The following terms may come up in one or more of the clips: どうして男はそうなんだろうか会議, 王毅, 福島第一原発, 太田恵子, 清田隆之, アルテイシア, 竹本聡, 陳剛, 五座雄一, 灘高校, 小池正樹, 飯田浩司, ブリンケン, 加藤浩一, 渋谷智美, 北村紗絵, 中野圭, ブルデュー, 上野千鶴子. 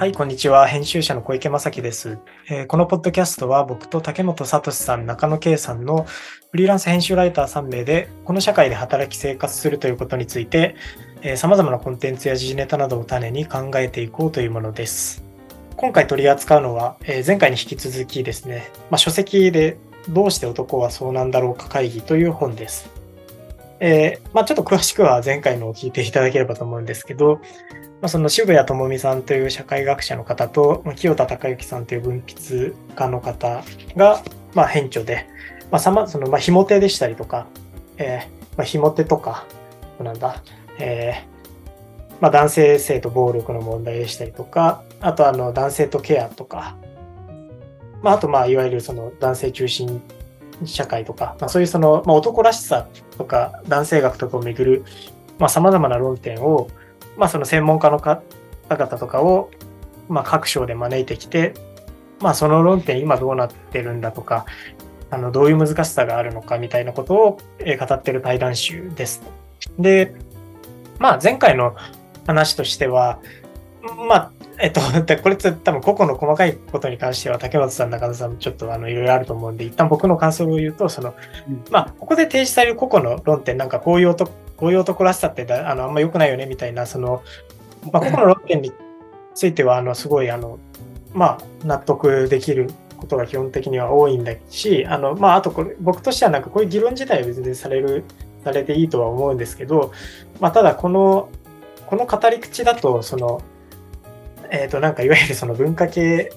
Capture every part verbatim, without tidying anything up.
はい、こんにちは。編集者の小池正樹です、えー。このポッドキャストは僕と竹本聡さん、中野圭さんのフリーランス編集ライターさん名で、この社会で働き生活するということについて、えー、様々なコンテンツや時事ネタなどを種に考えていこうというものです。今回取り扱うのは、えー、前回に引き続きですね、まあ、書籍でどうして男はそうなんだろうか会議という本です。えーまあ、ちょっと詳しくは前回のを聞いていただければと思うんですけど、まあ、その渋谷智美さんという社会学者の方と清田隆之さんという文筆家の方がまあ編著で、まあ、さまそのまあひも手でしたりとか、えーまあ、ひも手とかなんだ、えーまあ、男性性と暴力の問題でしたりとか、あとあの男性とケアとか、まあ、あとまあいわゆるその男性中心社会とか、まあ、そういうそのまあ男らしさとか男性学とかをめぐるさまざまな論点をまあ、その専門家の方々とかをまあ各省で招いてきて、まあ、その論点今どうなってるんだとか、あのどういう難しさがあるのかみたいなことを語ってる対談集です。で、まあ、前回の話としては、まあえっと、これ多分個々の細かいことに関しては竹本さん中野さんもちょっとあのいろいろあると思うんで、一旦僕の感想を言うと、その、まあ、ここで提示される個々の論点、なんかこういう男こういう男らしさってだ あ, のあんま良くないよねみたいな、その、まあ、ここの論点についてはあのすごいあの、まあ、納得できることが基本的には多いんだし、 あ, の、まあ、あとこれ僕としてはなんかこういう議論自体は別にされるされていいとは思うんですけど、まあ、ただこのこの語り口だとその、えー、となんかいわゆるその文化系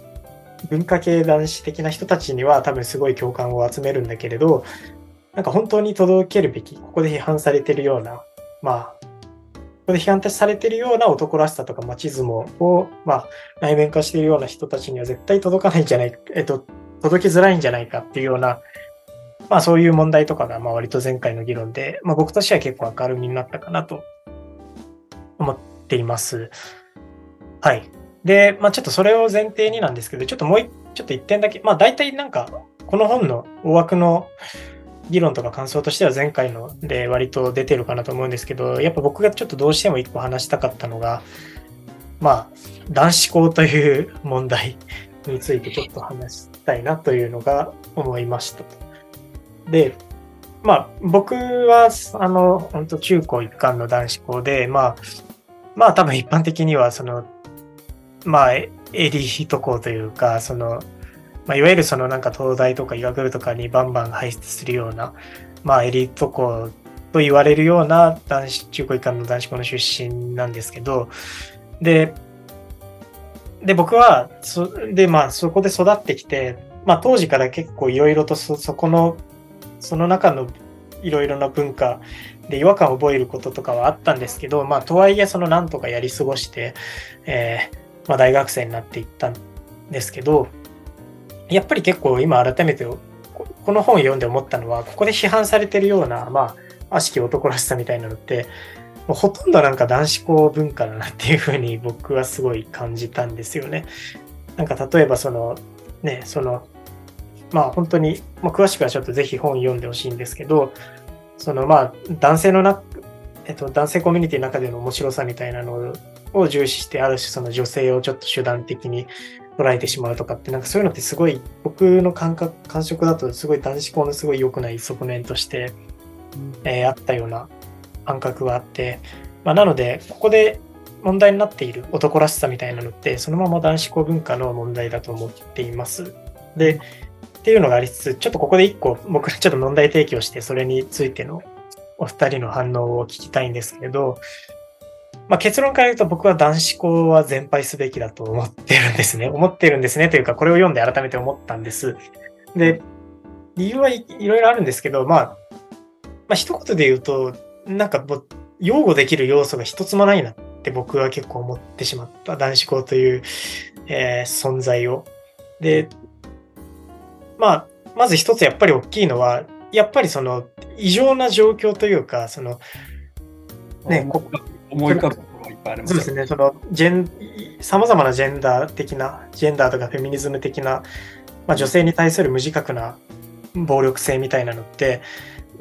文化系男子的な人たちには多分すごい共感を集めるんだけれど、なんか本当に届けるべき、ここで批判されているような、まあ、ここで批判されているような男らしさとかマチズムを、まあ、内面化しているような人たちには絶対届かないんじゃないか、えっと、届きづらいんじゃないかっていうような、まあそういう問題とかが、まあ割と前回の議論で、まあ僕としては結構明るみになったかなと思っています。はい。で、まあちょっとそれを前提になんですけど、ちょっともうい、ちょっと一点だけ、まあ大体なんか、この本の大枠の、議論とか感想としては前回ので割と出てるかなと思うんですけど、やっぱ僕がちょっとどうしても一個話したかったのが、まあ男子校という問題についてちょっと話したいなというのが思いました。で、まあ僕はあの本当中高一貫の男子校で、まあまあ多分一般的にはそのまあエリート校というか、そのまあ、いわゆるそのなんか東大とか医学部とかにバンバン輩出するような、まあ、エリート校と言われるような男子中高一貫の男子校の出身なんですけど、で、で僕はそ、でまあ、そこで育ってきて、まあ、当時から結構いろいろと そ, そこのその中のいろいろな文化で違和感を覚えることとかはあったんですけど、まあ、とはいえそのなんとかやり過ごして、えーまあ、大学生になっていったんですけど、やっぱり結構今改めてこの本を読んで思ったのは、ここで批判されてるような、まあ、悪しき男らしさみたいなのって、もうほとんどなんか男子校文化だなっていうふうに僕はすごい感じたんですよね。なんか例えばその、ね、その、まあ本当に、まあ、詳しくはちょっとぜひ本読んでほしいんですけど、そのまあ男性のな、えっと、男性コミュニティの中での面白さみたいなのを重視して、ある種その女性をちょっと手段的に捉えてしまうとかって、なんかそういうのってすごい僕の感覚感触だとすごい男子校のすごい良くない側面として、えー、あったような感覚があって、まあ、なのでここで問題になっている男らしさみたいなのってそのまま男子校文化の問題だと思っています。でっていうのがありつつ、ちょっとここで一個僕ちょっと問題提起をして、それについてのお二人の反応を聞きたいんですけど、まあ、結論から言うと僕は男子校は全廃すべきだと思ってるんですね。思ってるんですねというか、これを読んで改めて思ったんです。で、理由はいろいろあるんですけど、まあ、まあ、一言で言うと、なんかもう擁護できる要素が一つもないなって僕は結構思ってしまった。男子校という、えー、存在を。で、まあ、まず一つやっぱり大きいのは、やっぱりその異常な状況というか、その、ね、ここ思い浮かぶところがいっぱいありますね。そうですね。そのジェン、さまざまなジェンダー的な、ジェンダーとかフェミニズム的な、まあ、女性に対する無自覚な暴力性みたいなのって、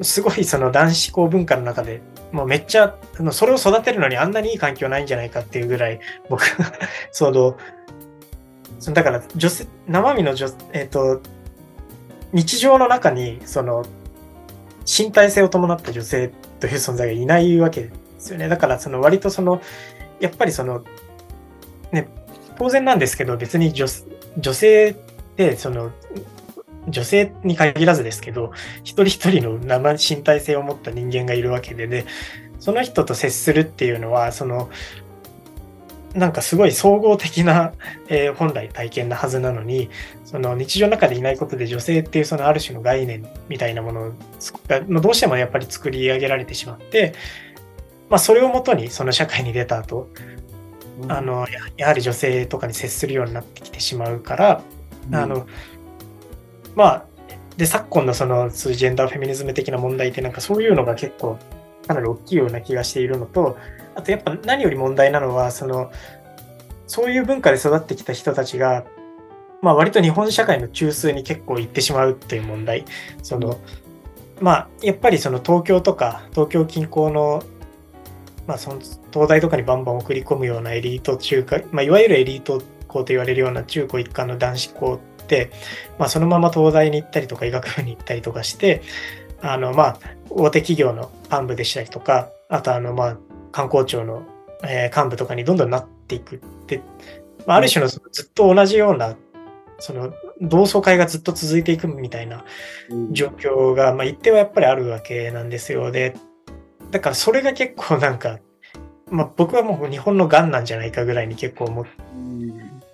すごいその男子校文化の中でもうめっちゃそれを育てるのにあんなにいい環境ないんじゃないかっていうぐらい僕そのだから女性生身の女、えー、と日常の中にその身体性を伴った女性という存在がいないわけですよね。だからその割とそのやっぱりそのね当然なんですけど別に 女, 女性ってその女性に限らずですけど一人一人の生身体性を持った人間がいるわけで、ね、その人と接するっていうのはそのなんかすごい総合的な、えー、本来体験なはずなのにその日常の中でいないことで女性っていうそのある種の概念みたいなものがどうしてもやっぱり作り上げられてしまって、まあ、それをもとにその社会に出た後、うん、あの や, やはり女性とかに接するようになってきてしまうから、うん、あのまあ、で昨今のそのジェンダーフェミニズム的な問題ってなんかそういうのが結構かなり大きいような気がしているのと、あとやっぱ何より問題なのはそのそういう文化で育ってきた人たちが、まあ、割と日本社会の中枢に結構行ってしまうっていう問題。その、まあ、やっぱりその東京とか東京近郊の、まあ、その東大とかにバンバン送り込むようなエリート中華、まあ、いわゆるエリート校と言われるような中高一貫の男子校ってでまあ、そのまま東大に行ったりとか医学部に行ったりとかしてあの、まあ、大手企業の幹部でしたりとかあとあの、まあ、観光庁の、えー、幹部とかにどんどんなっていくって、まあ、ある種のずっと同じようなその同窓会がずっと続いていくみたいな状況が、まあ、一定はやっぱりあるわけなんですよ。でだからそれが結構なんか、まあ、僕はもう日本のがんなんじゃないかぐらいに結構思って。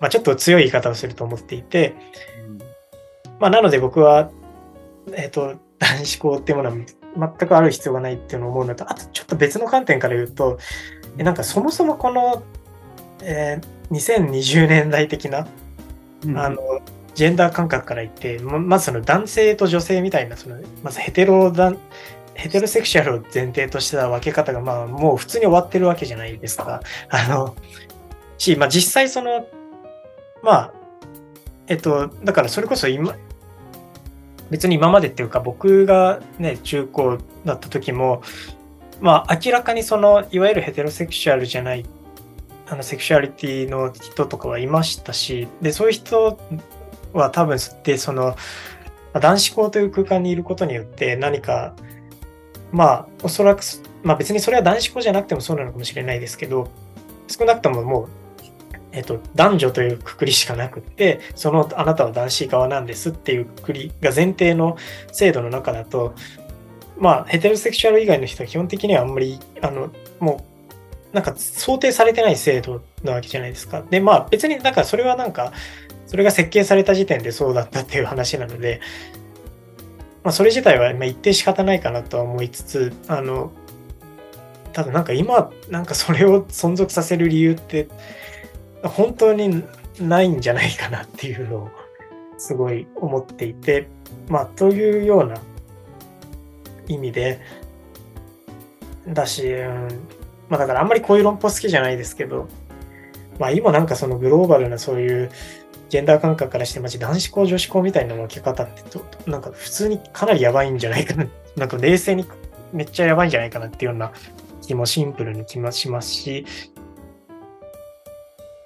まあ、ちょっと強い言い方をすると思っていて、まあ、なので僕は、えっと、男子校っていうものは全くある必要がないっていうのを思うのと、あとちょっと別の観点から言うと、なんかそもそもこの、えー、にせんにじゅうねんだい的な、うん、あのジェンダー感覚から言って、まずその男性と女性みたいな、そのまずヘテロだ、ヘテロセクシャルを前提としてた分け方が、まあ、もう普通に終わってるわけじゃないですか。あのし、まあ、実際その、まあえっと、だからそれこそ今別に今までっていうか僕がね中高だった時も、まあ、明らかにそのいわゆるヘテロセクシュアルじゃないあのセクシュアリティの人とかはいましたし、でそういう人は多分でその男子校という空間にいることによって何かまあおそらく、まあ、別にそれは男子校じゃなくてもそうなのかもしれないですけど少なくとももうえっと、男女というくくりしかなくってそのあなたは男子側なんですっていうくくりが前提の制度の中だと、まあヘテロセクシュアル以外の人は基本的にはあんまりあのもうなんか想定されてない制度なわけじゃないですか。でまあ別にだからそれはなんかそれが設計された時点でそうだったっていう話なので、まあ、それ自体は一定仕方ないかなとは思いつつ、あのただなんか今なんかそれを存続させる理由って本当にないんじゃないかなっていうのをすごい思っていて、まあというような意味でだし、うん、まあだからあんまりこういう論法好きじゃないですけど、まあ今なんかそのグローバルなそういうジェンダー感覚からしてまじ男子校女子校みたいな分け方ってとなんか普通にかなりやばいんじゃないかな、なんか冷静にめっちゃやばいんじゃないかなっていうような気もシンプルに気もしますし。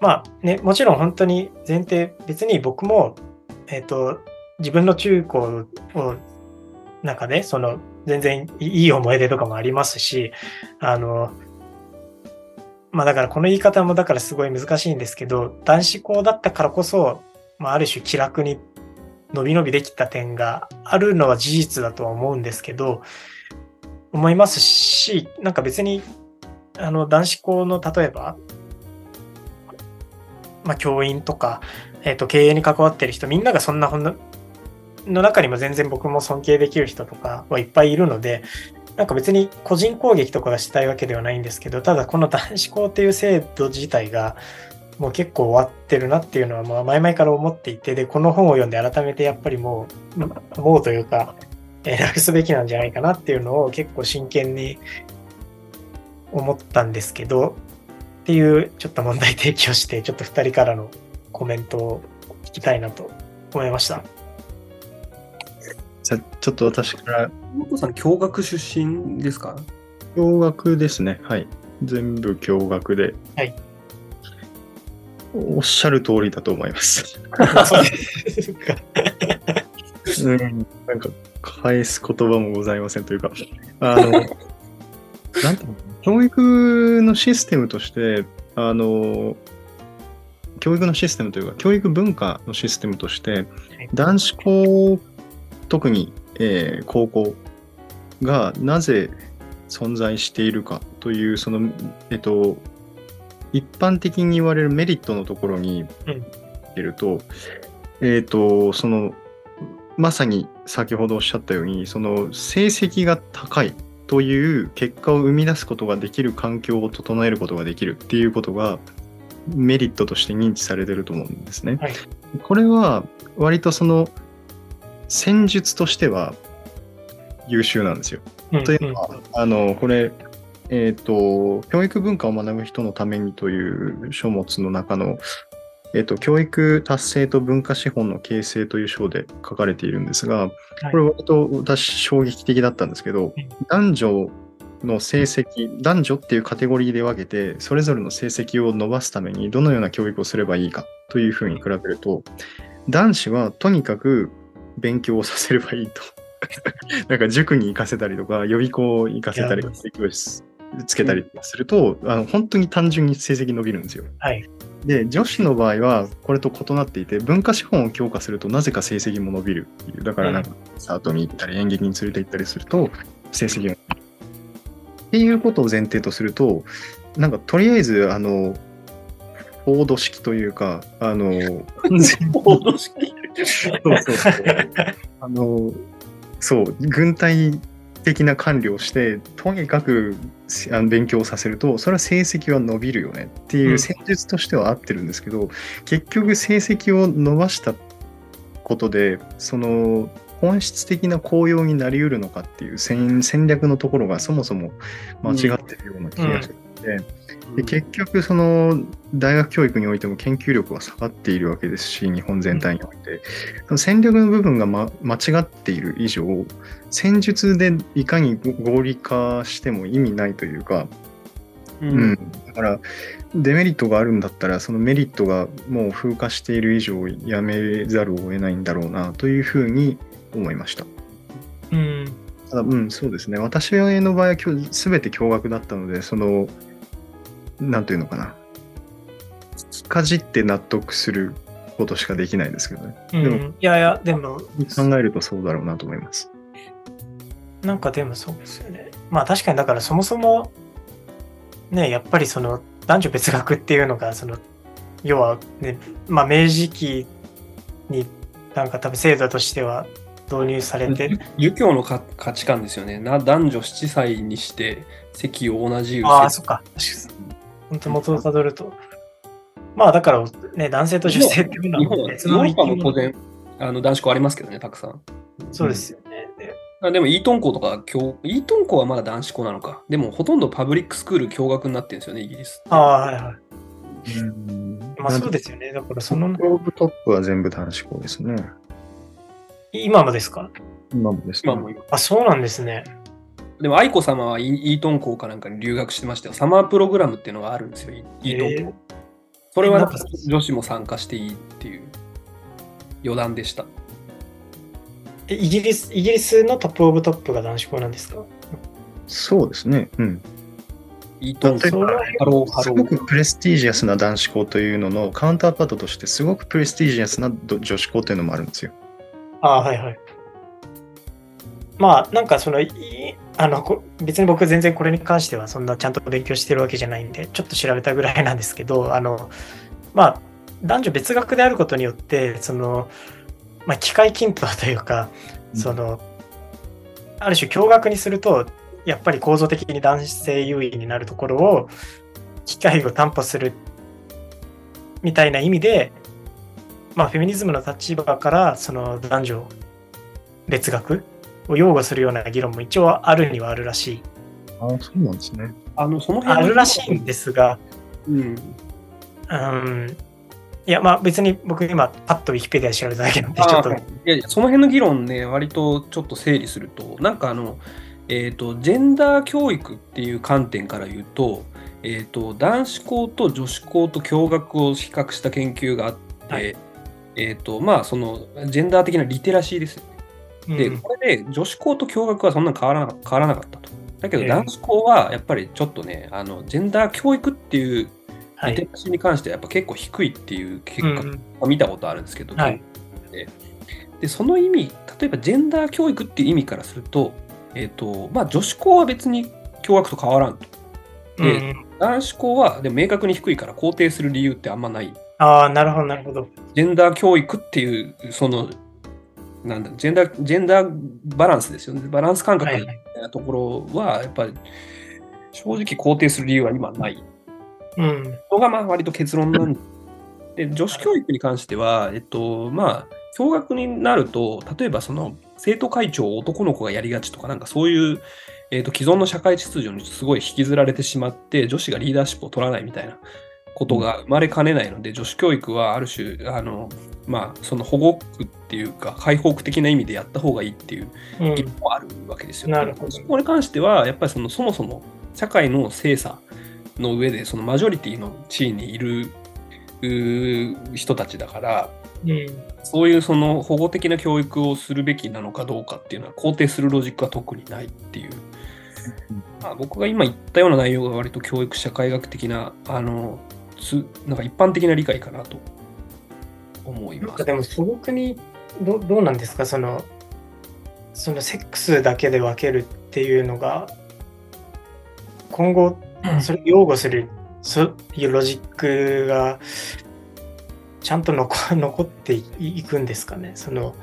まあね、もちろん本当に前提別に僕も、えーと、自分の中高の中でその全然いい思い出とかもありますし、あの、まあ、だからこの言い方もだからすごい難しいんですけど男子校だったからこそ、まあ、ある種気楽に伸び伸びできた点があるのは事実だとは思うんですけど思いますし、なんか別にあの男子校の例えばまあ、教員とか、えー、と経営に関わってる人みんながそんな本の中にも全然僕も尊敬できる人とかはいっぱいいるのでなんか別に個人攻撃とかがしたいわけではないんですけど、ただこの男子校っていう制度自体がもう結構終わってるなっていうのはまあ前々から思っていて、でこの本を読んで改めてやっぱりもうもうというかなくすべきなんじゃないかなっていうのを結構真剣に思ったんですけどっていうちょっと問題提起をしてちょっとふたりからのコメントを聞きたいなと思いました。じゃあちょっと私から。もこさん共学出身ですか？共学ですね。はい。全部共学で。はい。おっしゃる通りだと思います。そうですか。うん、なんか返す言葉もございませんというか、あのなんていうの、教育のシステムとして、あの教育のシステムというか教育文化のシステムとして、男子校、特に、えー、高校がなぜ存在しているかというそのえっと一般的に言われるメリットのところにいると、うん、えっとそのまさに先ほどおっしゃったようにその成績が高いという結果を生み出すことができる環境を整えることができるっていうことがメリットとして認知されてると思うんですね、はい、これは割とその戦術としては優秀なんですよ、うん、というのは、うん、あのこれえーと、教育文化を学ぶ人のためにという書物の中の、えーと、教育達成と文化資本の形成という章で書かれているんですが、これ割と私衝撃的だったんですけど、男女の成績、男女っていうカテゴリーで分けて、それぞれの成績を伸ばすためにどのような教育をすればいいかというふうに比べると、男子はとにかく勉強をさせればいいと。なんか塾に行かせたりとか、予備校行かせたりとか、教室つけたりすると、うん、あの本当に単純に成績伸びるんですよ、はい、で女子の場合はこれと異なっていて文化資本を強化するとなぜか成績も伸びるっていう。だからなんかサートに行ったり演劇に連れて行ったりすると成績がっていうことを前提とするとなんかとりあえずあのフォード式というかあの完全フォード式そうそうそうあのそう軍隊的な管理をしてとにかく勉強させるとそれは成績は伸びるよねっていう戦術としては合ってるんですけど、うん、結局成績を伸ばしたことでその本質的な効用になりうるのかっていう戦略のところがそもそも間違ってるような気がしていて、うんうん、で結局その大学教育においても研究力は下がっているわけですし日本全体において、うん、戦略の部分が、ま、間違っている以上戦術でいかに合理化しても意味ないというか、うんうん、だからデメリットがあるんだったらそのメリットがもう風化している以上やめざるを得ないんだろうなというふうに思いました。うん、ただ、うん、そうですね。私の場合はすべて共学だったので、そのなんていうのかな、かじって納得することしかできないですけどね。うん、でもいやいやでも考えるとそうだろうなと思います。なんかでもそうですよね。まあ確かにだからそもそもねやっぱりその男女別学っていうのがその要はねまあ明治期になんか多分制度としては導入されて儒教のか価値観ですよねな男女ななさいにして席を同じああそっか本当元をたどるとまあだからね男性と女性っていうのは別の生き物も当然あの男子校ありますけどねたくさんそうですよね、うん、でもイートン校とか教イートン校はまだ男子校なのかでもほとんどパブリックスクール共学になってるんですよねイギリスああはいはいうんまあそうですよねだからそのローブトップは全部男子校ですね今もですか今もです、ね、今もあそうなんですねでも愛子様は イ, イートン校かなんかに留学してましたよサマープログラムっていうのがあるんですよイートン校それはなんか女子も参加していいっていう余談でしたえイギリスイギリスのトップオブトップが男子校なんですかそうですねうんイートン校すごくプレスティジアスな男子校というののカウンターパートとしてすごくプレスティジアスな女子校というのもあるんですよあはいはい。まあなんかそのあの別に僕全然これに関してはそんなちゃんと勉強してるわけじゃないんでちょっと調べたぐらいなんですけどあのまあ男女別学であることによってそのまあ機会均等というかそのある種共学にするとやっぱり構造的に男性優位になるところを機会を担保するみたいな意味で。まあ、フェミニズムの立場からその男女別学を擁護するような議論も一応あるにはあるらしい。ああ、そうなんですね。あのその辺あるらしいんですが、うん、うん、いやまあ別に僕今パッとウィキペディア調べただけなんでちょっと、はい、いやいやその辺の議論ね割とちょっと整理するとなんかあのえーと、ジェンダー教育っていう観点から言うと、えーと、男子校と女子校と共学を比較した研究があって、はい、えーとまあ、そのジェンダー的なリテラシーですよね。で、うん、これで女子校と共学はそんなに変わらな、変わらなかったと。だけど男子校はやっぱりちょっとね、あのジェンダー教育っていうリテラシーに関してはやっぱ結構低いっていう結果を見たことあるんですけど、うん、はい、で、でその意味、例えばジェンダー教育っていう意味からすると、えーとまあ、女子校は別に共学と変わらんと。で、うん、男子校はでも明確に低いから肯定する理由ってあんまない。ああ、なるほど、なるほど。ジェンダー教育っていう、その、なんだ、ジェンダー、ジェンダーバランスですよね。バランス感覚みたいなところは、やっぱり、正直肯定する理由は今ない。うん。そこがまあ割と結論なんで、女子教育に関しては、えっと、まあ、共学になると、例えばその、生徒会長を男の子がやりがちとか、なんかそういう、えっと、既存の社会秩序にすごい引きずられてしまって、女子がリーダーシップを取らないみたいなことが生まれかねないので、女子教育はある種あの、まあ、その保護区っていうか開放区的な意味でやった方がいいっていう意見もあるわけですよ、ね。うん、なるほど。そこに関してはやっぱり そ, のそもそも社会の精査の上でそのマジョリティの地位にいる人たちだから、うん、そういうその保護的な教育をするべきなのかどうかっていうのは肯定するロジックは特にないっていう。まあ、僕が今言ったような内容が割と教育社会学的なあのなんか一般的な理解かなと思います。なんかでも素朴に ど, どうなんですか、そのそのセックスだけで分けるっていうのが今後それを擁護する、うん、そういうロジックがちゃんと 残, 残っていくんですかね。その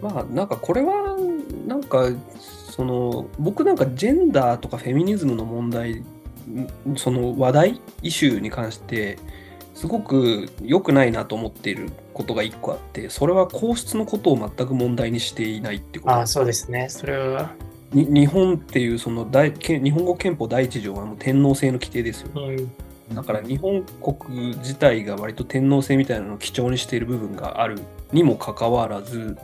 まあなんかこれはなんかその僕なんかジェンダーとかフェミニズムの問題、その話題イシューに関してすごく良くないなと思っていることが一個あって、それは皇室のことを全く問題にしていないってこと。ああ、そうですね。それはに日本っていうその大日本語憲法第一条はもう天皇制の規定ですよ、うん、だから日本国自体が割と天皇制みたいなのを基調にしている部分があるにもかかわらず、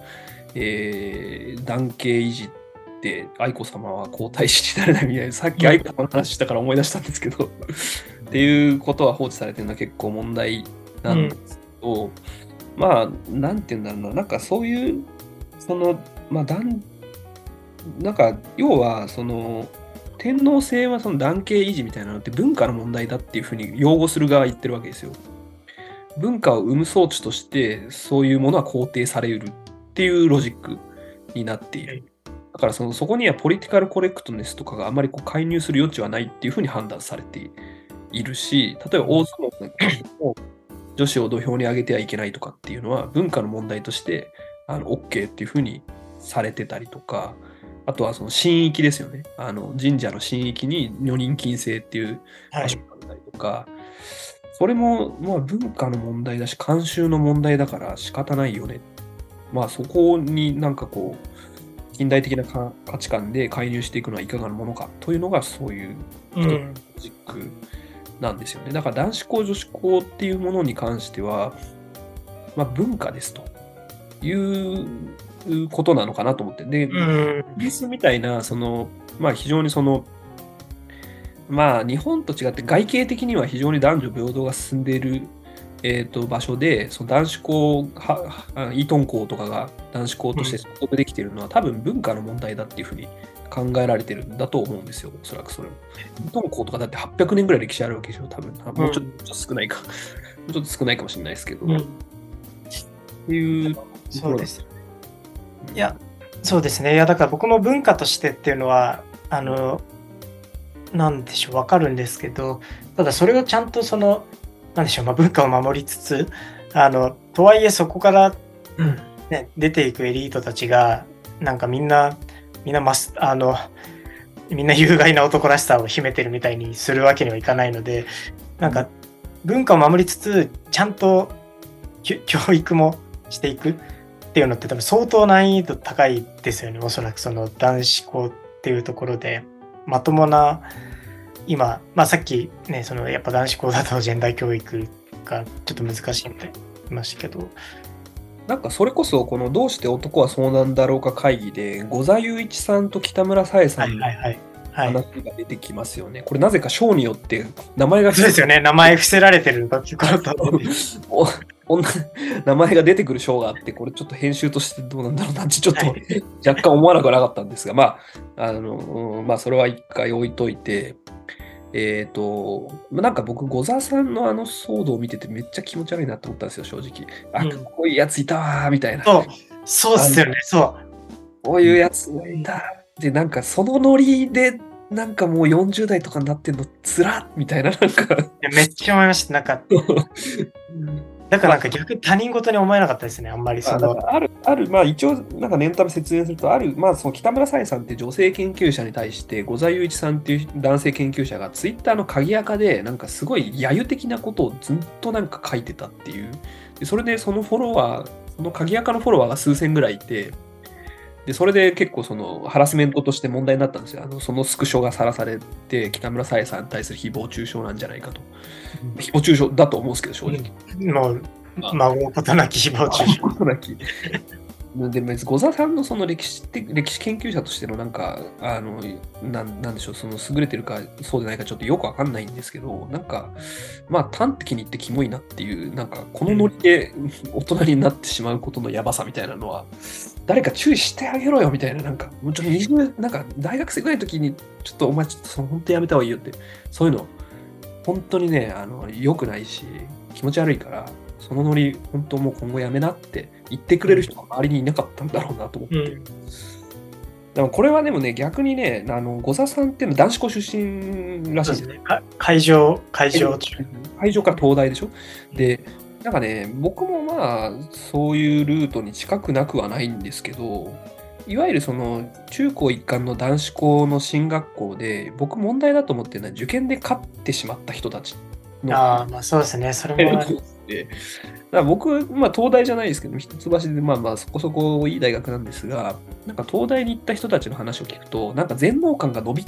えー、男系維持ってで愛子さまは皇太子になれないみたいな、さっき愛子さまの話したから思い出したんですけどっていうことは放置されてるのは結構問題なんですけど、うん、まあ何て言うんだろうな、なんかそういうそのまあ男なんか要はその天皇制はその男系維持みたいなのって文化の問題だっていうふうに擁護する側言ってるわけですよ。文化を生む装置としてそういうものは肯定されるっていうロジックになっている。はい、だから そ, のそこにはポリティカルコレクトネスとかがあまりこう介入する余地はないっていうふうに判断されているし、例えば大相撲の女子を土俵に上げてはいけないとかっていうのは文化の問題としてあの OK っていうふうにされてたりとか、あとはその神域ですよね、あの神社の神域に女人禁制っていう場所があったりとか、はい、それもまあ文化の問題だし慣習の問題だから仕方ないよね。まあそこになんかこう近代的な価値観で介入していくのはいかがなものかというのがそういうロジックなんですよね、うん、だから男子校女子校っていうものに関しては、まあ、文化ですということなのかなと思ってで、うん、イギリスみたいなその、まあ、非常にそのまあ日本と違って外形的には非常に男女平等が進んでいる、えー、と場所でその男子校はイートン校とかが男子校として所属できているのは、うん、多分文化の問題だっていうふうに考えられてるんだと思うんですよ、おそらくそれも。イートン校とかだってはっぴゃくねんぐらい歴史あるわけでしょ、多分。もうちょっと少ないか、うん、ちょっと少ないかもしれないですけど。うん、っていうところそうです。いや、そうですね。いや、だから僕も文化としてっていうのは、あの、なんでしょう、わかるんですけど、ただそれをちゃんとその、なんでしょう、まあ、文化を守りつつ、あのとはいえそこから、ね、うん、出ていくエリートたちがなんかみんなみんなマスあのみんな有害な男らしさを秘めてるみたいにするわけにはいかないので、なんか文化を守りつつちゃんと教育もしていくっていうのって多分相当難易度高いですよね、おそらくその男子校っていうところでまともな。今、まあ、さっきね、そのやっぱ男子校だとジェンダー教育がちょっと難しいみたいに言いましたけど、なんかそれこそこのどうして男はそうなんだろうか会議で五座雄一さんと北村紗絵さんの話が出てきますよね、はいはいはい、これなぜか賞によって名前がそうですよね、名前伏せられてるだけだと思って名前が出てくる賞があって、これちょっと編集としてどうなんだろうなってちょっと、はい、若干思わなくなかったんですが、まああのまあそれは一回置いといて、えっとなんか僕五座さんのあの騒動を見ててめっちゃ気持ち悪いなと思ったんですよ、正直。あ、うん、こういうやついたわーみたいな。そうそうですよね、そうこういうやついたで、なんかそのノリでなんかもうよんじゅう代とかになってんのつらっみたいな、なんかめっちゃ思いました。なんかだからなんか逆に他人事に思えなかったですね、あんまりその。ある、ある、まあ一応、なんか念のため説明すると、ある、まあその北村紗絵さんって女性研究者に対して、五座雄一さんっていう男性研究者がツイッターの鍵アカで、なんかすごい揶揄的なことをずっとなんか書いてたっていう。でそれでそのフォロワー、その鍵アカのフォロワーが数千ぐらいいて、でそれで結構そのハラスメントとして問題になったんですよ。あのそのスクショがさらされて、北村紗絵さんに対する誹謗中傷なんじゃないかと。うん、誹謗中傷だと思うんですけど、正直。もう、まごうことなき誹謗中傷。まごうことなき。でも、五座さんのその歴史って、歴史研究者としてのなんか、あの、な, なんでしょう、その優れてるか、そうでないか、ちょっとよくわかんないんですけど、なんか、まあ、端的に言ってキモいなっていう、なんか、このノリで大人になってしまうことのやばさみたいなのは、誰か注意してあげろよみたいな、なんか、もうちょっとにじゅう、なんか、大学生ぐらいの時に、ちょっとお前、ちょっとその本当やめた方がいいよって、そういうの、本当にね、あの、良くないし、気持ち悪いから、そのノリ、本当もう今後やめなって言ってくれる人が周りにいなかったんだろうなと思って。うん、でもこれはでもね、逆にね、あの、五座さんっていうのは男子校出身らしいんですね。会場、会場。会場から東大でしょ。で、なんかね、僕もまあ、そういうルートに近くなくはないんですけど、いわゆるその中高一貫の男子校の進学校で、僕問題だと思ってるのは受験で勝ってしまった人たちの。ああ、まあそうですね、それも。だから僕、まあ、東大じゃないですけど、一橋でまあまあそこそこいい大学なんですが、なんか東大に行った人たちの話を聞くと、なんか全能感が伸び、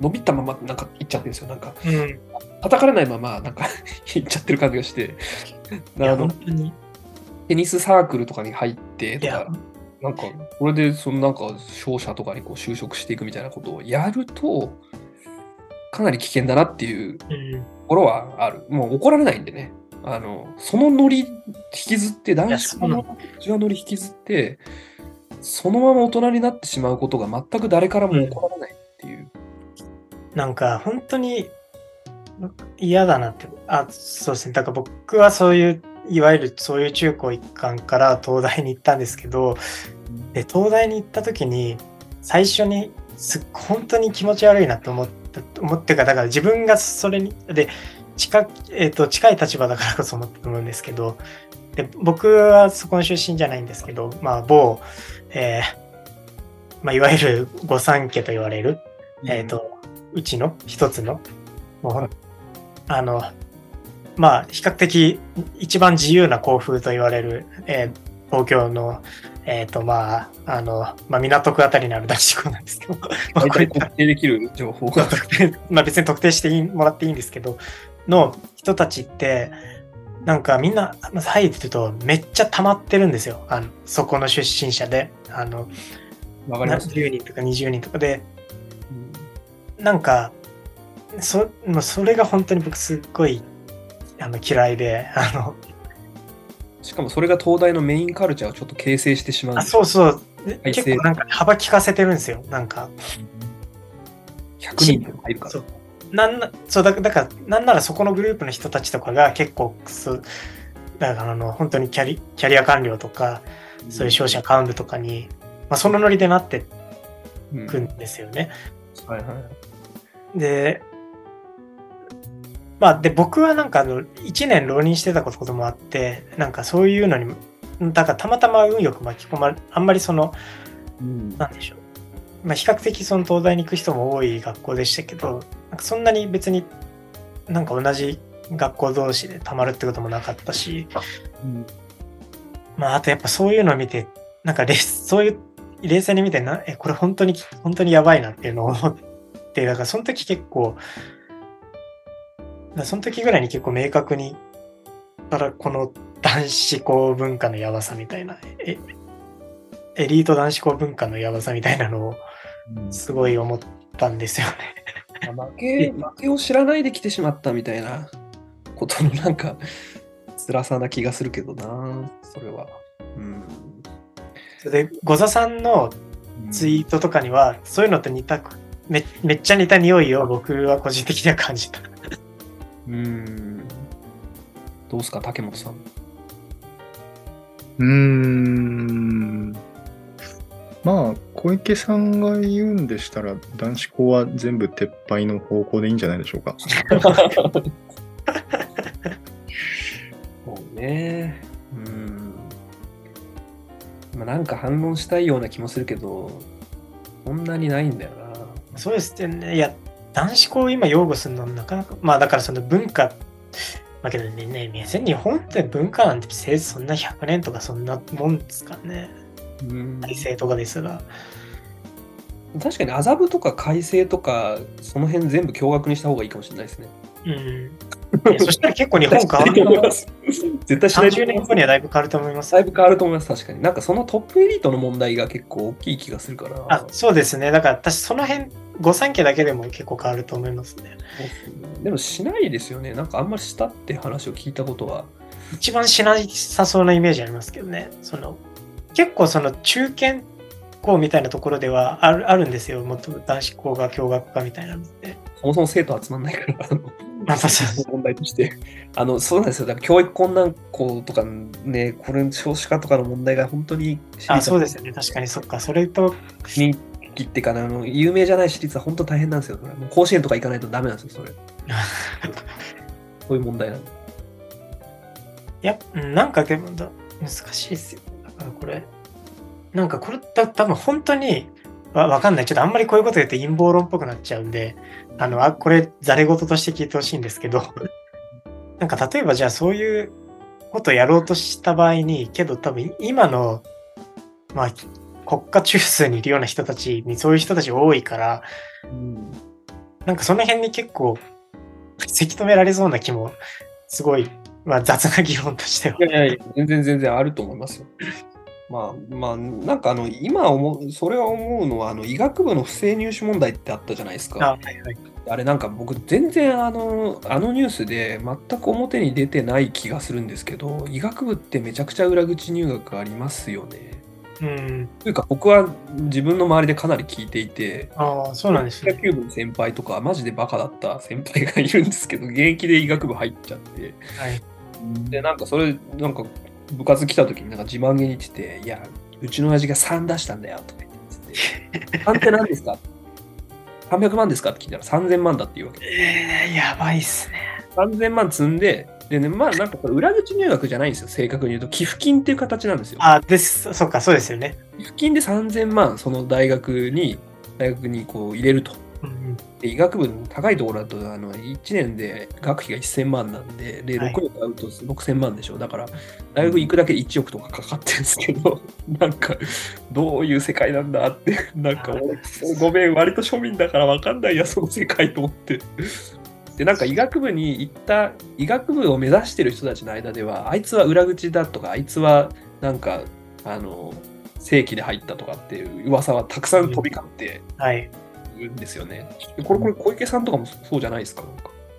伸びたままなんか行っちゃってるんですよ。なんか、うん、叩かれないままなんか行っちゃってる感じがして、あのテニスサークルとかに入ってとか、なんかこれでそのなんか商社とかにこう就職していくみたいなことをやると、かなり危険だなっていうところはある。もう怒られないんでね。あのそのノリ引きずって、男子校のノリ引きずってそのまま大人になってしまうことが全く誰からも怒られないっていう、うん、なんか本当に嫌だなって。あ、そうですね。だから僕はそういういわゆるそういう中高一貫から東大に行ったんですけど、で東大に行った時に最初にすっ本当に気持ち悪いなと思った思ってかだから自分がそれにで近, えー、と近い立場だからこそ思ったと思うんですけど、で僕はそこの出身じゃないんですけど、まあ、某、えーまあ、いわゆる御三家と言われる、うん、えー、とうちの一つの、もうあのまあ、比較的一番自由な校風と言われる、えー、東京の、えーとまああのまあ、港区あたりにある男子校なんですけど、大体特定できる情報がまあ別に特定してもらっていいんですけどの人たちってなんかみんな入ってるとめっちゃ溜まってるんですよ。あのそこの出身者であのじゅうにんとかにじゅうにんとかで、なんか そ, それが本当に僕すっごいあの嫌いで、あのしかもそれが東大のメインカルチャーをちょっと形成してしまう。あ、そうそう、結構なんか幅利かせてるんですよ。なんかひゃくにんとかいるから、なんなそうだだからなんならそこのグループの人たちとかが結構だからあの本当にキャリキャリア官僚とかそういう商社幹部とかに、まあ、そのノリでなってくんですよね。うん、はいはい。で、まあで僕はなんかあのいちねん浪人してたこともあって、なんかそういうのにだからたまたま運よく巻き込まれ、あんまりその、うん、なんでしょう。まあ、比較的その東大に行く人も多い学校でしたけど、なんかそんなに別になんか同じ学校同士でたまるってこともなかったし、うん、まああとやっぱそういうのを見てなんかレそういう冷静に見てなえこれ本当に本当にやばいなっていうのを思って、だからその時結構その時ぐらいに結構明確にからこの男子校文化のやばさみたいな、えエリート男子校文化のやばさみたいなのをすごい思ったんですよね、うん、負け、負けを知らないで来てしまったみたいなことのなんか辛さな気がするけどな、それは。うん、で五座さんのツイートとかには、うん、そういうのと似た め, めっちゃ似た匂いを僕は個人的には感じた。うーん、どうですか竹本さん。うーん、まあ小池さんが言うんでしたら男子校は全部撤廃の方向でいいんじゃないでしょうか。そうね、うん、まあ、なんか反論したいような気もするけどそんなにないんだよな。そうですね。いや男子校を今擁護するのはなかなか、まあだからその文化だけどね、別に日本って文化なんてせいぜいそんなひゃくねんとかそんなもんですかね、うん、改正とかですが。確かに麻布とか改正とかその辺全部共学にした方がいいかもしれないですね。うん、そしたら結構日本変わると思います。絶対しないと思います。さんじゅうねんごにはだいぶ変わると思います。だいぶ変わると思います、確かに。なんかそのトップエリートの問題が結構大きい気がするから。あ、そうですね。だから私その辺、御三家だけでも結構変わると思いますね。でもしないですよね。なんかあんまりしたって話を聞いたことは。一番しなさそうなイメージありますけどね。その結構その中堅校みたいなところではある、あるんですよ。もっと男子校が共学化みたいなので。そもそも生徒集まんないから。まあ、問題としてあのそうなんですよ。だから教育困難校とかね、これ少子化とかの問題が本当に、あ、そうですよね。確かにそっか。それと人気ってかな、あの有名じゃない私立は本当大変なんですよ。それもう甲子園とか行かないとダメなんですよ。それそういう問題なんで。いやなんかでもだ難しいですよ。だからこれなんかこれだ多分本当に。わ, わかんない。ちょっとあんまりこういうこと言って陰謀論っぽくなっちゃうんで、あの、あ、これ、ざれ事として聞いてほしいんですけど、なんか例えばじゃあそういうことをやろうとした場合に、けど多分今の、まあ、国家中枢にいるような人たちにそういう人たち多いから、うん、なんかその辺に結構、せき止められそうな気も、すごい、まあ雑な議論としては。いやいや、全然全然あると思いますよ。まあまあ、なんかあの今思う、それは思うのはあの医学部の不正入試問題ってあったじゃないですか。 あ,、はいはい、あれなんか僕全然あの、あのニュースで全く表に出てない気がするんですけど、医学部ってめちゃくちゃ裏口入学ありますよね。うん、というか僕は自分の周りでかなり聞いていて、ああそうなんですね、野球部の先輩とかマジでバカだった先輩がいるんですけど、現役で医学部入っちゃって、はい、でなんかそれなんか部活来た時になんか自慢げに来て、いやうちの親父がさん出したんだよとか言って、さんって何ですかさんびゃくまんですかって聞いたらさんぜんまんだっていうわけで、えー、やばいっすね。さんぜんまん積んで、でね、まあなんかこれ裏口入学じゃないんですよ。正確に言うと寄付金っていう形なんですよ。あですそうかそうですよね。寄付金でさんぜんまんその大学に大学にこう入れると、うんうん、で医学部の高いところだとあのいちねんで学費がせんまんなんで、でろくねん買うとろくせんまんでしょ。だから大学行くだけでいちおくとかかかってるんですけど、なんかどういう世界なんだって、なんかごめん割と庶民だから分かんないやその世界と思って、でなんか医学部に行った医学部を目指してる人たちの間ではあいつは裏口だとかあいつはなんかあの正規で入ったとかっていう噂はたくさん飛び交って、うん、はいですよね。これこれ小池さんとかもそうじゃないですか。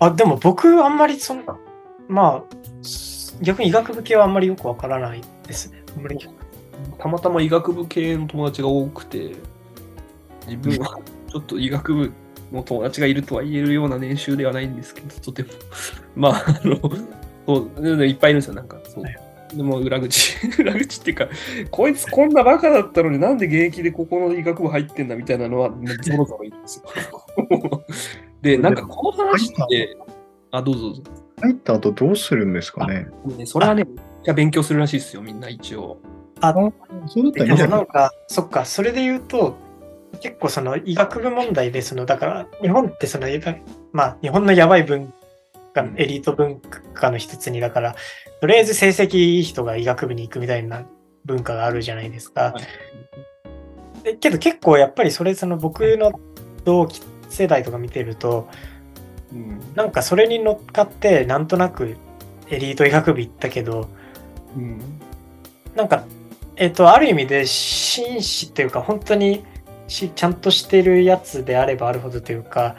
あでも僕あんまりそんな、まあ逆に医学部系はあんまりよくわからないですね。あんまりたまたま医学部系の友達が多くて、自分はちょっと医学部の友達がいるとは言えるような年収ではないんですけど、とてもまああのそういっぱいいるんですよ。なんかそう。はい、でも裏口裏口っていうか、こいつこんなバカだったのになんで現役でここの医学部入ってんだみたいなのはゾロゾロいいんですよ。でなんかこの話ってあどうぞどうぞ。入った後どうするんですかね。それはね、勉強するらしいですよみんな一応。あのそうだったね。なんかそっか、それで言うと結構その医学部問題でそのだから日本ってそのまあ日本のやばい文化エリート文化の一つにだから。とりあえず成績いい人が医学部に行くみたいな文化があるじゃないですか。はい、でけど結構やっぱりそれその僕の同期世代とか見てると、うん、なんかそれに乗っかってなんとなくエリート医学部行ったけどうん、なんか、えーと、ある意味で紳士っていうか本当にしちゃんとしてるやつであればあるほどというか、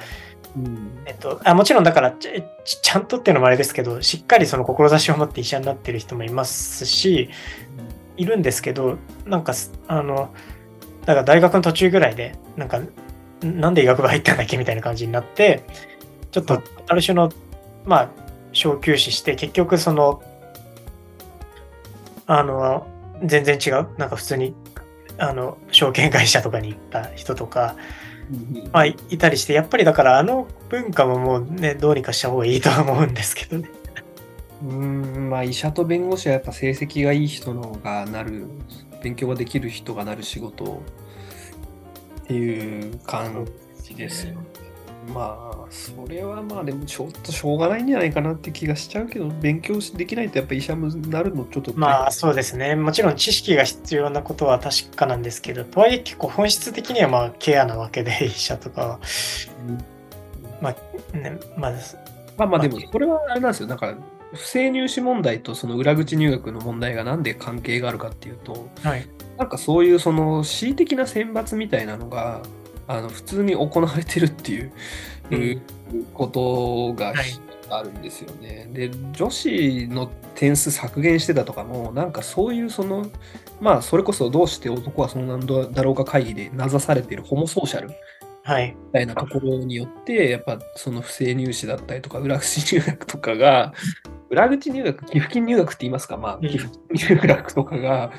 うんえーと、あもちろんだからち ち, ちゃんとっていうのもあれですけど、しっかりその志を持って医者になってる人もいますし、うん、いるんですけど、なんかあのだから大学の途中ぐらいでなんかなんで医学部入ったんだっけみたいな感じになって、ちょっとある種のまあ小休止して、結局そのあの全然違うなんか普通にあの証券会社とかに行った人とか、まあ、いたりして、やっぱりだからあの文化ももうねどうにかした方がいいとは思うんですけどね。うーんまあ医者と弁護士はやっぱ成績がいい人の方がなる、勉強ができる人がなる仕事っていう感じですよ。まあそれはまあでもちょっとしょうがないんじゃないかなって気がしちゃうけど、勉強できないとやっぱり医者になるのちょっとまあそうですね、もちろん知識が必要なことは確かなんですけど、とはいえ結構本質的にはまあケアなわけで医者とかは、うん、まあねまあまあまあでもこれはあれなんですよ。だから不正入試問題とその裏口入学の問題がなんで関係があるかっていうと、はい、なんかそういうその恣意的な選抜みたいなのがあの普通に行われてるっていう、うん、ことがあるんですよね、はい、で女子の点数削減してたとかもなんかそういうそのまあそれこそどうして男はそのなんだろうか会議で名指されているホモソーシャルみたいなところによって、はい、やっぱその不正入試だったりとか裏口入学とかが裏口入学寄付金入学って言いますか、まあ、寄付金入学とかが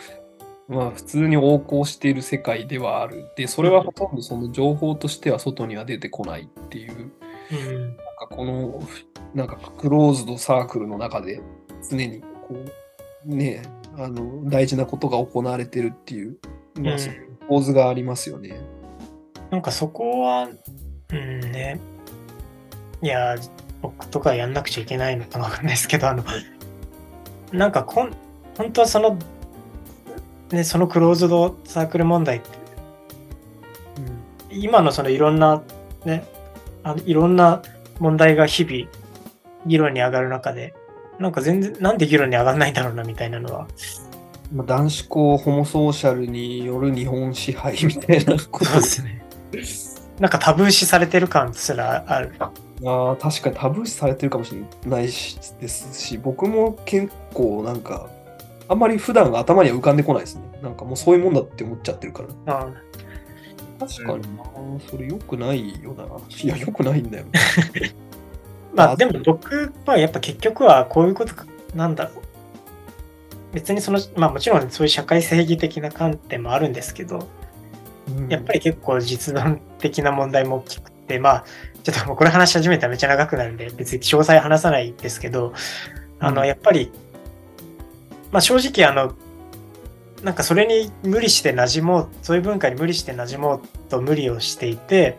まあ、普通に横行している世界ではある。で、それはほとんどその情報としては外には出てこないっていう、うん、なんかこのなんかクローズドサークルの中で常にこうねあの大事なことが行われてるっていう、まあ、そういう構図がありますよね、うん、なんかそこは、うん、ねいや僕とかやんなくちゃいけないのかなわかんないですけど、あのなんかこん本当はそのでそのクローズドサークル問題って、うん、今のそのいろんなねあいろんな問題が日々議論に上がる中でなんか全然なんで議論に上がらないんだろうなみたいなのは、まあ、男子校ホモソーシャルによる日本支配みたいなことですね。なんかタブー視されてる感すらある。あ確かにタブー視されてるかもしれないしですし、僕も結構なんかあんまり普段頭には浮かんでこないですね。なんかもうそういうもんだって思っちゃってるから。ああ確かにな、うん、それ良くないよな。いや良くないんだよ。まあでも僕はやっぱ結局はこういうことなんだろう。別にそのまあもちろんそういう社会正義的な観点もあるんですけど、うん、やっぱり結構実存的な問題も大きくて、まあちょっともうこれ話し始めたらめっちゃ長くなるんで別に詳細話さないんですけど、あの、うん、やっぱり。まあ、正直あのなんかそれに無理して馴染もうそういう文化に無理して馴染もうと無理をしていて、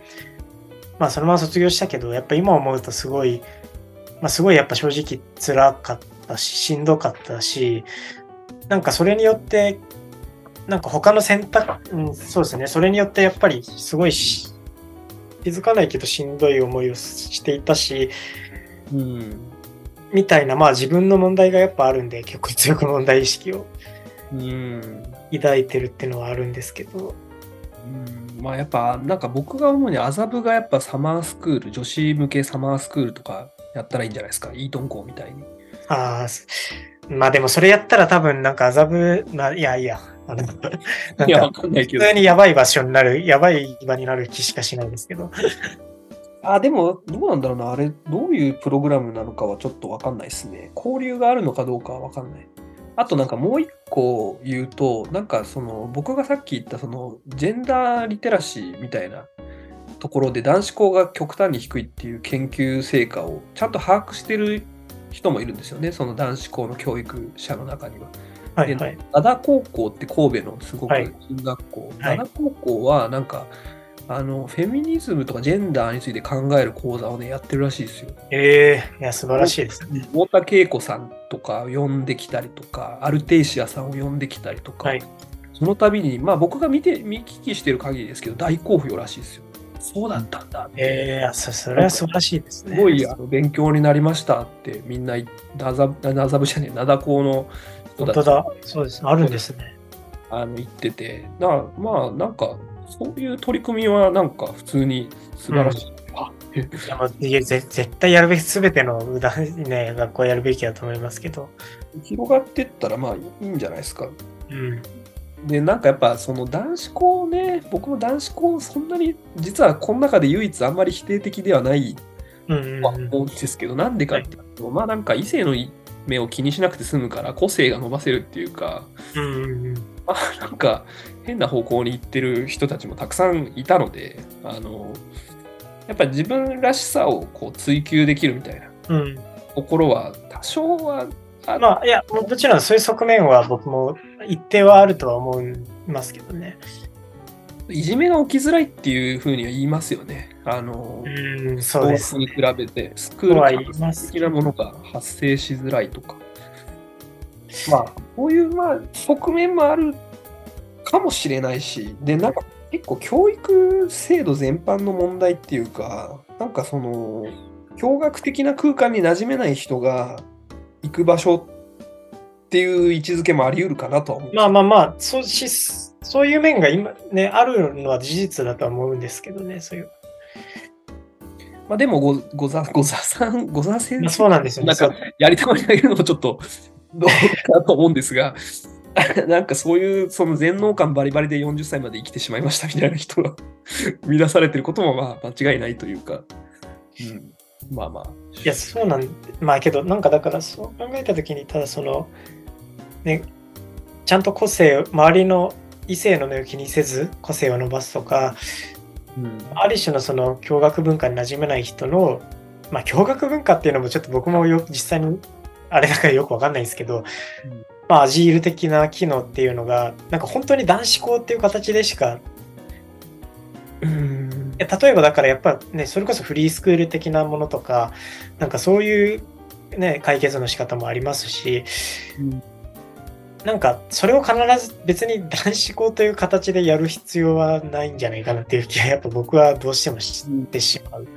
まあそのまま卒業したけどやっぱ今思うとすごいまあすごいやっぱ正直辛かったししんどかったし、なんかそれによってなんか他の選択、うん、そうですね、それによってやっぱりすごいし気づかないけどしんどい思いをしていたし、うんみたいな、まあ自分の問題がやっぱあるんで結構強く問題意識を抱いてるっていうのはあるんですけど、うん、まあやっぱなんか僕が思うに麻布がやっぱサマースクール女子向けサマースクールとかやったらいいんじゃないですか、イートン校みたいに。ああまあでもそれやったら多分なんか麻布ないやいやあのなんか普通にやばい場所になるやばい場になる気しかしないですけど。あでもどうなんだろうな、あれどういうプログラムなのかはちょっと分かんないですね。交流があるのかどうかは分かんない。あとなんかもう一個言うと、なんかその僕がさっき言ったそのジェンダーリテラシーみたいなところで男子校が極端に低いっていう研究成果をちゃんと把握してる人もいるんですよね、その男子校の教育者の中には。はいはい、灘高校って神戸のすごく進学校、灘高校はなんかあのフェミニズムとかジェンダーについて考える講座をねやってるらしいですよ。ええー、いや素晴らしいですね。太田恵子さんとか呼んできたりとか、アルテイシアさんを呼んできたりとか、はい、その度にまあ僕が見て見聞きしてる限りですけど大好評らしいですよ。そうだったんだ。ええー、それは素晴らしいですね。すごいあの勉強になりましたってみんななざなざぶじゃねえなだこの人たち。本当だ。そうです。あるんですね。あの言ってて、なまあなんかそういう取り組みはなんか普通に素晴らしい。うんあいやぜ絶対やるべき、すべてのうだ、ね、学校やるべきだと思いますけど、広がっていったらまあいいんじゃないですか。うん、でなんかやっぱその男子校ね、僕も男子校そんなに実はこの中で唯一あんまり否定的ではないとは思うんですけど、なんでかっていうと、はい、まあなんか異性の目を気にしなくて済むから個性が伸ばせるっていうか、うんうんうん、まあなんか変な方向に行ってる人たちもたくさんいたので、あのやっぱり自分らしさをこう追求できるみたいなところは多少はある、まあ、いやもちろんそういう側面は僕も一定はあるとは思いますけどね。いじめが起きづらいっていうふうには言いますよね。あのうんそうですね、スポーツに比べてスクール的なものが発生しづらいとか、まあこういうまあ側面もあるかもしれないし、でなんか結構教育制度全般の問題っていうか、なんかその教学的な空間に馴染めない人が行く場所っていう位置づけもあり得るかなとは思う。まあまあまあ そうし、そういう面が今ねあるのは事実だとは思うんですけどね。そういうまあでもごござござさんござ先生、まあ、そうなんですよね。なんかやりたまにあげるのもちょっとどうかと思うんですが。なんかそういうその全能感バリバリでよんじゅっさいまで生きてしまいましたみたいな人が生み出されてることもまあ間違いないというか、うん、まあまあいやそうなんまあけどなんかだからそう考えた時にただそのねちゃんと個性周りの異性の目を気にせず個性を伸ばすとか、うん、ある種のその共学文化に馴染めない人のまあ共学文化っていうのもちょっと僕もよ実際にあれだからよくわかんないんですけど。うんまあ、アジール的な機能っていうのがなんか本当に男子校っていう形でしかうーん例えばだからやっぱねそれこそフリースクール的なものとかなんかそういうね解決の仕方もありますし、うん、なんかそれを必ず別に男子校という形でやる必要はないんじゃないかなっていう気はやっぱ僕はどうしてもしてしまう。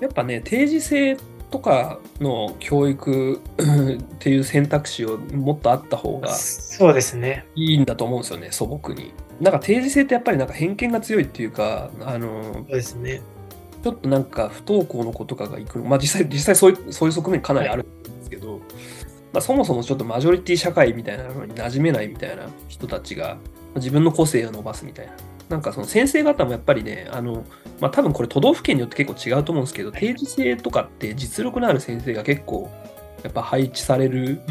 やっぱね定時制とかの教育っていう選択肢をもっとあった方がそうですねいいんだと思うんですよね。素朴になんか定時制ってやっぱりなんか偏見が強いっていうかあのそうですねちょっとなんか不登校の子とかが行くまあ実際実際そういうそういう側面かなりあるんですけど、はいまあ、そもそもちょっとマジョリティ社会みたいなのに馴染めないみたいな人たちが自分の個性を伸ばすみたいな。なんかその先生方もやっぱりねあの、まあ、多分これ都道府県によって結構違うと思うんですけど定時制とかって実力のある先生が結構やっぱ配置される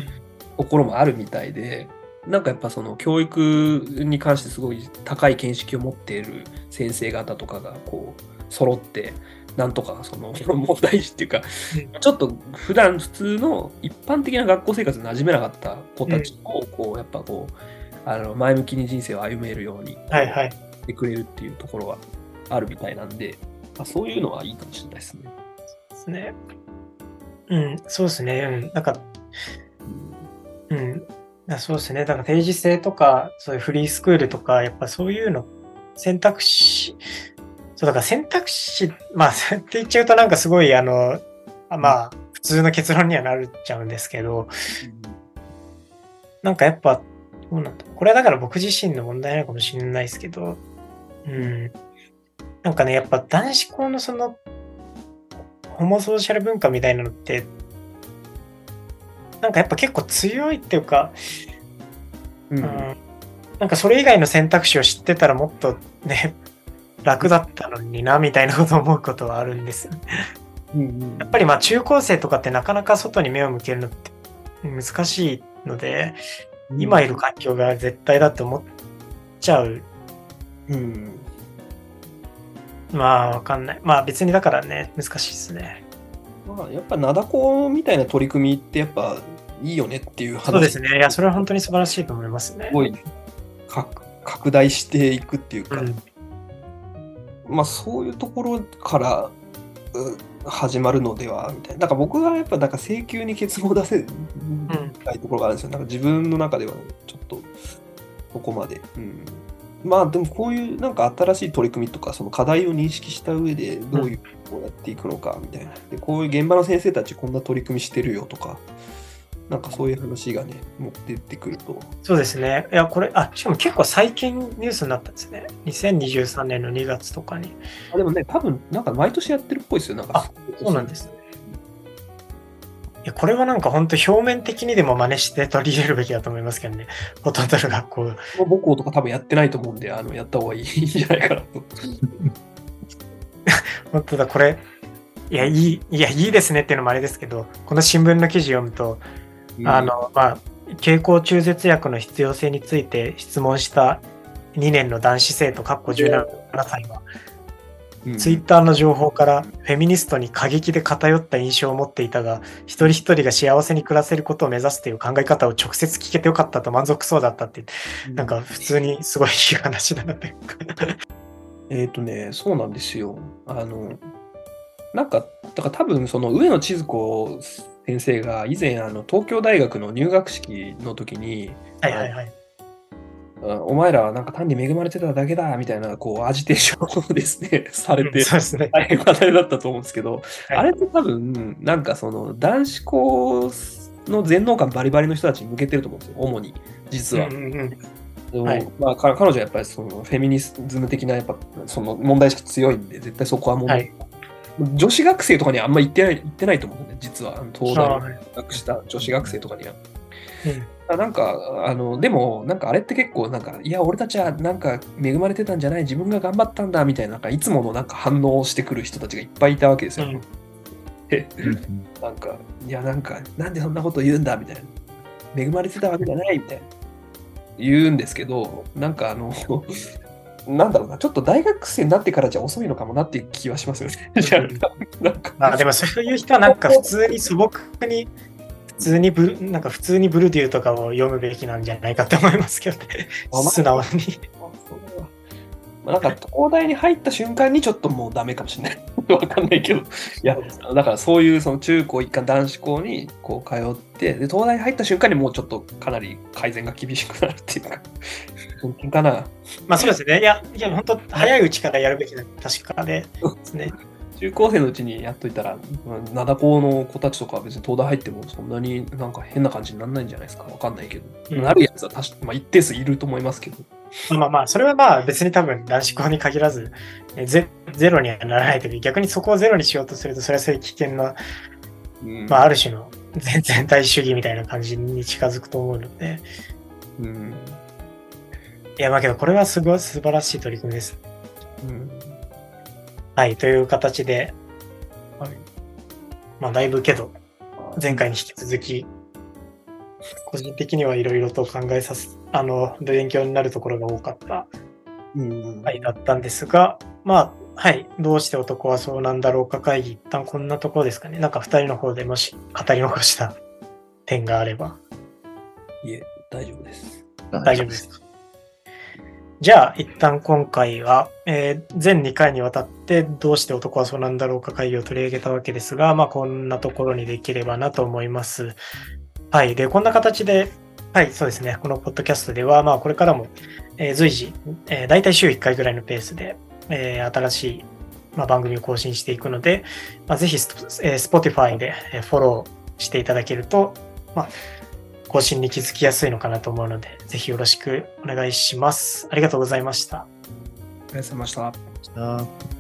ところもあるみたいでなんかやっぱその教育に関してすごい高い見識を持っている先生方とかがこう揃ってなんとかその問題児っていうかちょっと普段普通の一般的な学校生活に馴染めなかった子たちをこうやっぱこうあの前向きに人生を歩めるように。はいはいてくれるっていうところはあるみたいなんで、まあ、そういうのはいいかもしれないですね。そうですね。うん、そうですね。うん、なんか、うん、そうですね。だから定時制とかそういうフリースクールとかやっぱそういうの選択肢、そうだから選択肢まあって言っちゃうとなんかすごいあのまあ普通の結論にはなっちゃうんですけど、うん、なんかやっぱ。そうなんだ。これはだから僕自身の問題なのかもしれないですけど、うん、なんかねやっぱ男子校のそのホモソーシャル文化みたいなのってなんかやっぱ結構強いっていうか、うんうん、なんかそれ以外の選択肢を知ってたらもっとね楽だったのになみたいなことを思うことはあるんですよね。うんうん、やっぱりまあ中高生とかってなかなか外に目を向けるのって難しいので。今いる環境が絶対だって思っちゃう、うん、まあわかんないまあ別にだからね難しいですね。まあやっぱ灘子みたいな取り組みってやっぱいいよねっていう話。そうですね。いやそれは本当に素晴らしいと思いますね。すごい拡大していくっていうか、うん、まあそういうところから始まるのではみたいな。なんか僕はやっぱなんか請求に結論を出せる、うんところがあるんですよ。なんか自分の中ではちょっとここまで、うん、まあでもこういうなんか新しい取り組みとかその課題を認識した上でどういうこうやっていくのかみたいな、でこういう現場の先生たちこんな取り組みしてるよとかなんかそういう話がね持ってってくると、そうですね。いやこれあしかも結構最近ニュースになったんですね。にせんにじゅうさんねんのにがつとかに。あでもね多分なんか毎年やってるっぽいですよなんか。あそうなんですね。いやこれはなんか本当表面的にでも真似して取り入れるべきだと思いますけどね。ほとんどの学校。母校とか多分やってないと思うんであのやった方がいいんじゃないかなと。本当だこれいやいいいやいいですねっていうのもあれですけど、この新聞の記事読むと。あのまあ、経口中絶薬の必要性について質問したにねんの男子生徒じゅうななさいは、うん、ツイッターの情報からフェミニストに過激で偏った印象を持っていたが一人一人が幸せに暮らせることを目指すという考え方を直接聞けてよかったと満足そうだったって、うん、なんか普通にすごい話だなってえっとねそうなんですよ。あのなんかだから多分その上野千鶴子先生が以前あの東京大学の入学式の時に、はいはいはい、お前らはなんか単に恵まれてただけだみたいなこうアジテーションをですねされて大変話題だったと思うんですけど、はい、あれって多分なんかその男子校の全能感バリバリの人たちに向けてると思うんですよ主に実は。うんうんうんでもはいまあ、彼女はやっぱりそのフェミニズム的なやっぱその問題意識強いんで絶対そこは問題、はい女子学生とかにはあんまり言ってない、言ってないと思うんだね、実は。東大に入学した女子学生とかには。うん、なんか、あの、でも、なんかあれって結構、なんか、いや、俺たちはなんか恵まれてたんじゃない、自分が頑張ったんだ、みたいな、なんかいつものなんか反応をしてくる人たちがいっぱいいたわけですよ。うん、で、なんか、いや、なんか、なんでそんなこと言うんだ、みたいな。恵まれてたわけじゃない、みたいな。言うんですけど、なんかあの、なんだろうなちょっと大学生になってからじゃ遅いのかもなっていう気はしますよね。なんかまあでもそういう人はなんか普通に素朴に普通にブルなんか普通にブルデューとかを読むべきなんじゃないかと思いますけど、ね、素直に。まあ、なんか東大に入った瞬間にちょっともうダメかもしれない。わかんないけどいやだからそういうその中高一貫男子校にこう通ってで東大に入った瞬間にもうちょっとかなり改善が厳しくなるっていうか。かなまあそうですね。いや、いや本当早いうちからやるべきな確かでですね。中高生のうちにやっといたら、灘高の子たちとかは別に東大入ってもそんなになんか変な感じにならないんじゃないですか。わかんないけど、うん、なるやつは確か、まあ、一定数いると思いますけど。まあまあそれはまあ別に多分男子校に限らず ゼ, ゼロにはならないとき、逆にそこをゼロにしようとするとそれはそういう危険な、うん、まあある種の全体主義みたいな感じに近づくと思うので。うん。いやまあけどこれはすごい素晴らしい取り組みです、うん、はいという形で、はい、まあだいぶけど前回に引き続き個人的にはいろいろと考えさせあの勉強になるところが多かった回だったんですが、うん、まあはいどうして男はそうなんだろうか会議一旦こんなところですかね。なんかふたりの方でもし語り残した点があれば。いえ大丈夫です。大丈夫ですか。じゃあ一旦今回は、えー、全にかいにわたってどうして男はそうなんだろうか会議を取り上げたわけですが、まあこんなところにできればなと思います。はい。で、こんな形で、はい、そうですね。このポッドキャストでは、まあこれからも、えー、随時、えー、大体週いっかいぐらいのペースで、えー、新しい、まあ、番組を更新していくので、まあ、ぜひ、えー、Spotify でフォローしていただけると、まあ更新に気づきやすいのかなと思うので、ぜひよろしくお願いします。ありがとうございました。ありがとうございました。